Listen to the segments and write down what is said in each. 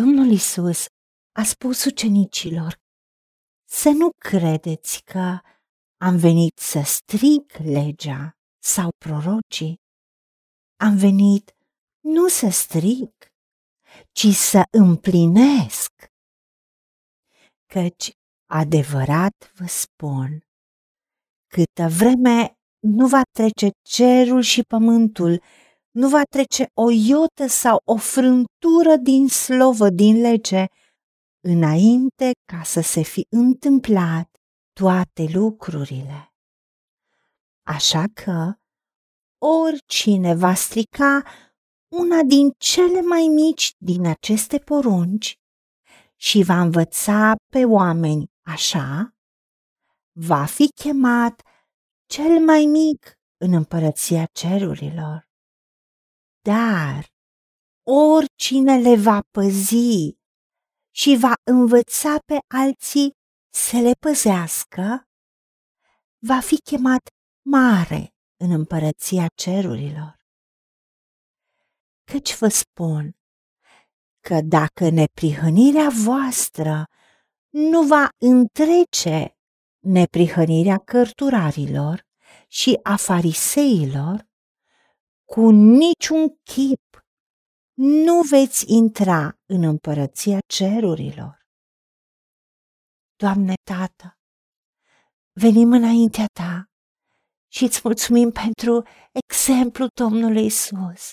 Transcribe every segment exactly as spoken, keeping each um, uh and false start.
Domnul Iisus a spus ucenicilor: să nu credeți că am venit să stric legea sau prorocii. Am venit nu să stric, ci să împlinesc. Căci adevărat vă spun, câtă vreme nu va trece cerul și pământul, nu va trece o iotă sau o frântură din slovă, din lege, înainte ca să se fi întâmplat toate lucrurile. Așa că oricine va strica una din cele mai mici din aceste porunci și va învăța pe oameni așa, va fi chemat cel mai mic în împărăția cerurilor. Dar oricine le va păzi și va învăța pe alții să le păzească, va fi chemat mare în împărăția cerurilor. Căci vă spun că dacă neprihănirea voastră nu va întrece neprihănirea cărturarilor și a fariseilor, cu niciun chip nu veți intra în împărăția cerurilor. Doamne Tată, venim înaintea Ta și îți mulțumim pentru exemplul Domnului Iisus,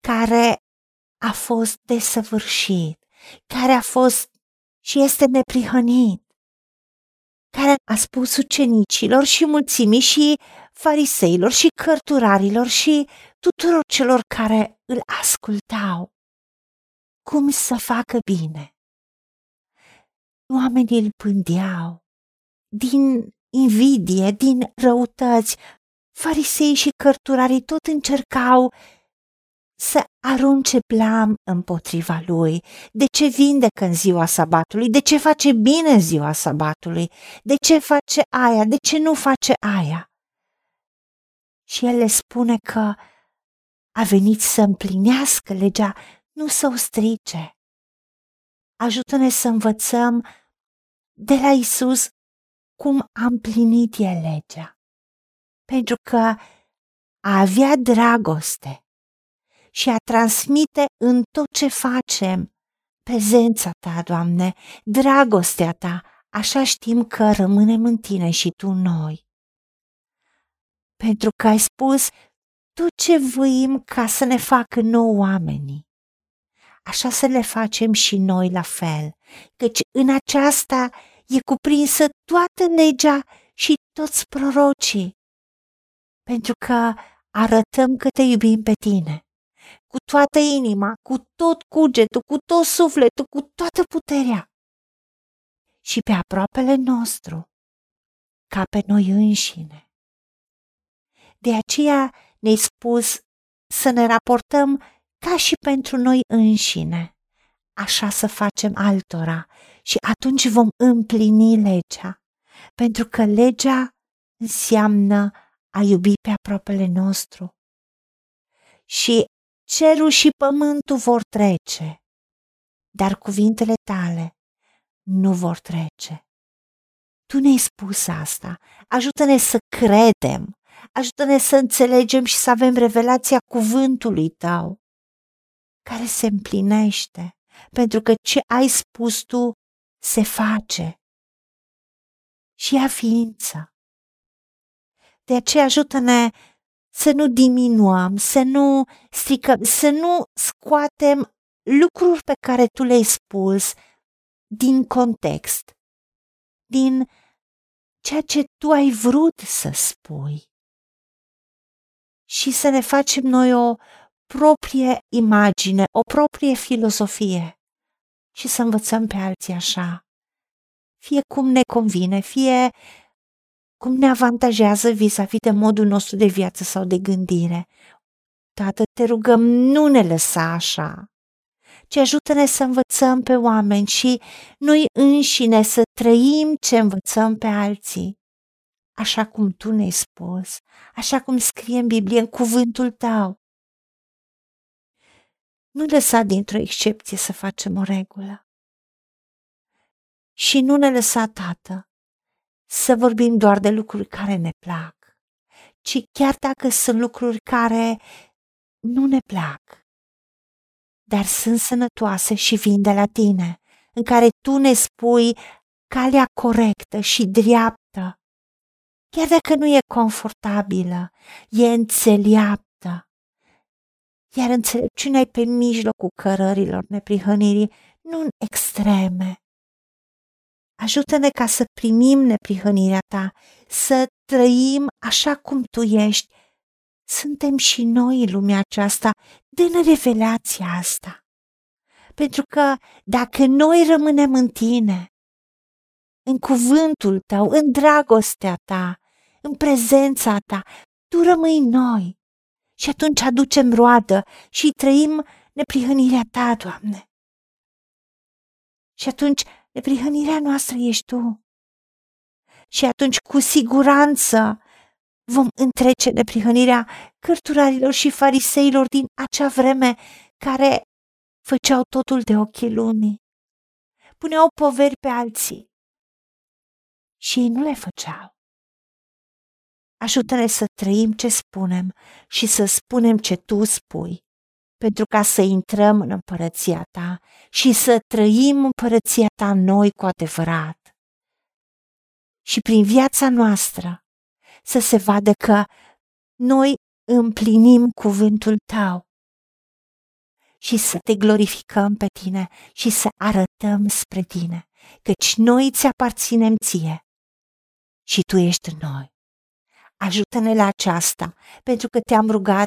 care a fost desăvârșit, care a fost și este neprihănit, care a spus ucenicilor și mulțimii și fariseilor și cărturarilor și tuturor celor care îl ascultau cum să facă bine. Oamenii îl pândeau din invidie, din răutăți. Fariseii și cărturarii tot încercau să arunce blam împotriva lui. De ce vindecă în ziua sabatului? De ce face bine în ziua sabatului? De ce face aia? De ce nu face aia? Și el le spune că a venit să împlinească legea, nu să o strice. Ajută-ne să învățăm de la Iisus cum a împlinit el legea. Pentru că a avea dragoste și a transmite în tot ce facem prezența Ta, Doamne, dragostea Ta, așa știm că rămânem în Tine și Tu în noi. Pentru că ai spus tot ce voim ca să ne facă nouă oamenii, așa să le facem și noi la fel, căci în aceasta e cuprinsă toată legea și toți prorocii, pentru că arătăm că Te iubim pe Tine cu toată inima, cu tot cugetul, cu tot sufletul, cu toată puterea. Și pe aproapele nostru, ca pe noi înșine. De aceea ne-ai spus să ne raportăm ca și pentru noi înșine. Așa să facem altora și atunci vom împlini legea. Pentru că legea înseamnă a iubi pe aproapele nostru. Și cerul și pământul vor trece, dar cuvintele Tale nu vor trece. Tu ne-ai spus asta. Ajută-ne să credem, ajută-ne să înțelegem și să avem revelația cuvântului Tău, care se împlinește, pentru că ce ai spus Tu se face și ia ființă. De aceea ajută-ne să nu diminuăm, să nu stricăm, să nu scoatem lucruri pe care Tu le-ai spus din context, din ceea ce Tu ai vrut să spui și să ne facem noi o proprie imagine, o proprie filozofie și să învățăm pe alții așa, fie cum ne convine, fie cum ne avantajează vis-a-vis de modul nostru de viață sau de gândire. Tată, Te rugăm, nu ne lăsa așa, ci ajută-ne să învățăm pe oameni și noi înșine să trăim ce învățăm pe alții, așa cum Tu ne-ai spus, așa cum scrie în Biblie, în cuvântul Tău. Nu lăsa dintr-o excepție să facem o regulă. Și nu ne lăsa, Tată, să vorbim doar de lucruri care ne plac, ci chiar dacă sunt lucruri care nu ne plac, dar sunt sănătoase și vin de la Tine, în care Tu ne spui calea corectă și dreaptă, chiar dacă nu e confortabilă, e înțeleaptă. Iar înțelepciunea e pe mijlocul cărărilor neprihănirii, nu în extreme. Ajută-ne ca să primim neprihănirea Ta, să trăim așa cum Tu ești. Suntem și noi în lumea aceasta, dă-ne revelația asta. Pentru că dacă noi rămânem în Tine, în cuvântul Tău, în dragostea Ta, în prezența Ta, Tu rămâi noi și atunci aducem roadă și trăim neprihănirea Ta, Doamne. Și atunci neprihănirea noastră ești Tu. Și atunci cu siguranță vom întrece neprihănirea cărturarilor și fariseilor din acea vreme care făceau totul de ochii lumii. Puneau poveri pe alții și ei nu le făceau. Ajută-ne să trăim ce spunem și să spunem ce Tu spui, pentru ca să intrăm în împărăția Ta și să trăim împărăția Ta noi cu adevărat. Și prin viața noastră să se vadă că noi împlinim cuvântul Tău și să Te glorificăm pe Tine și să arătăm spre Tine, căci noi Ți aparținem Ție și Tu ești în noi. Ajută-ne la aceasta, pentru că Te-am rugat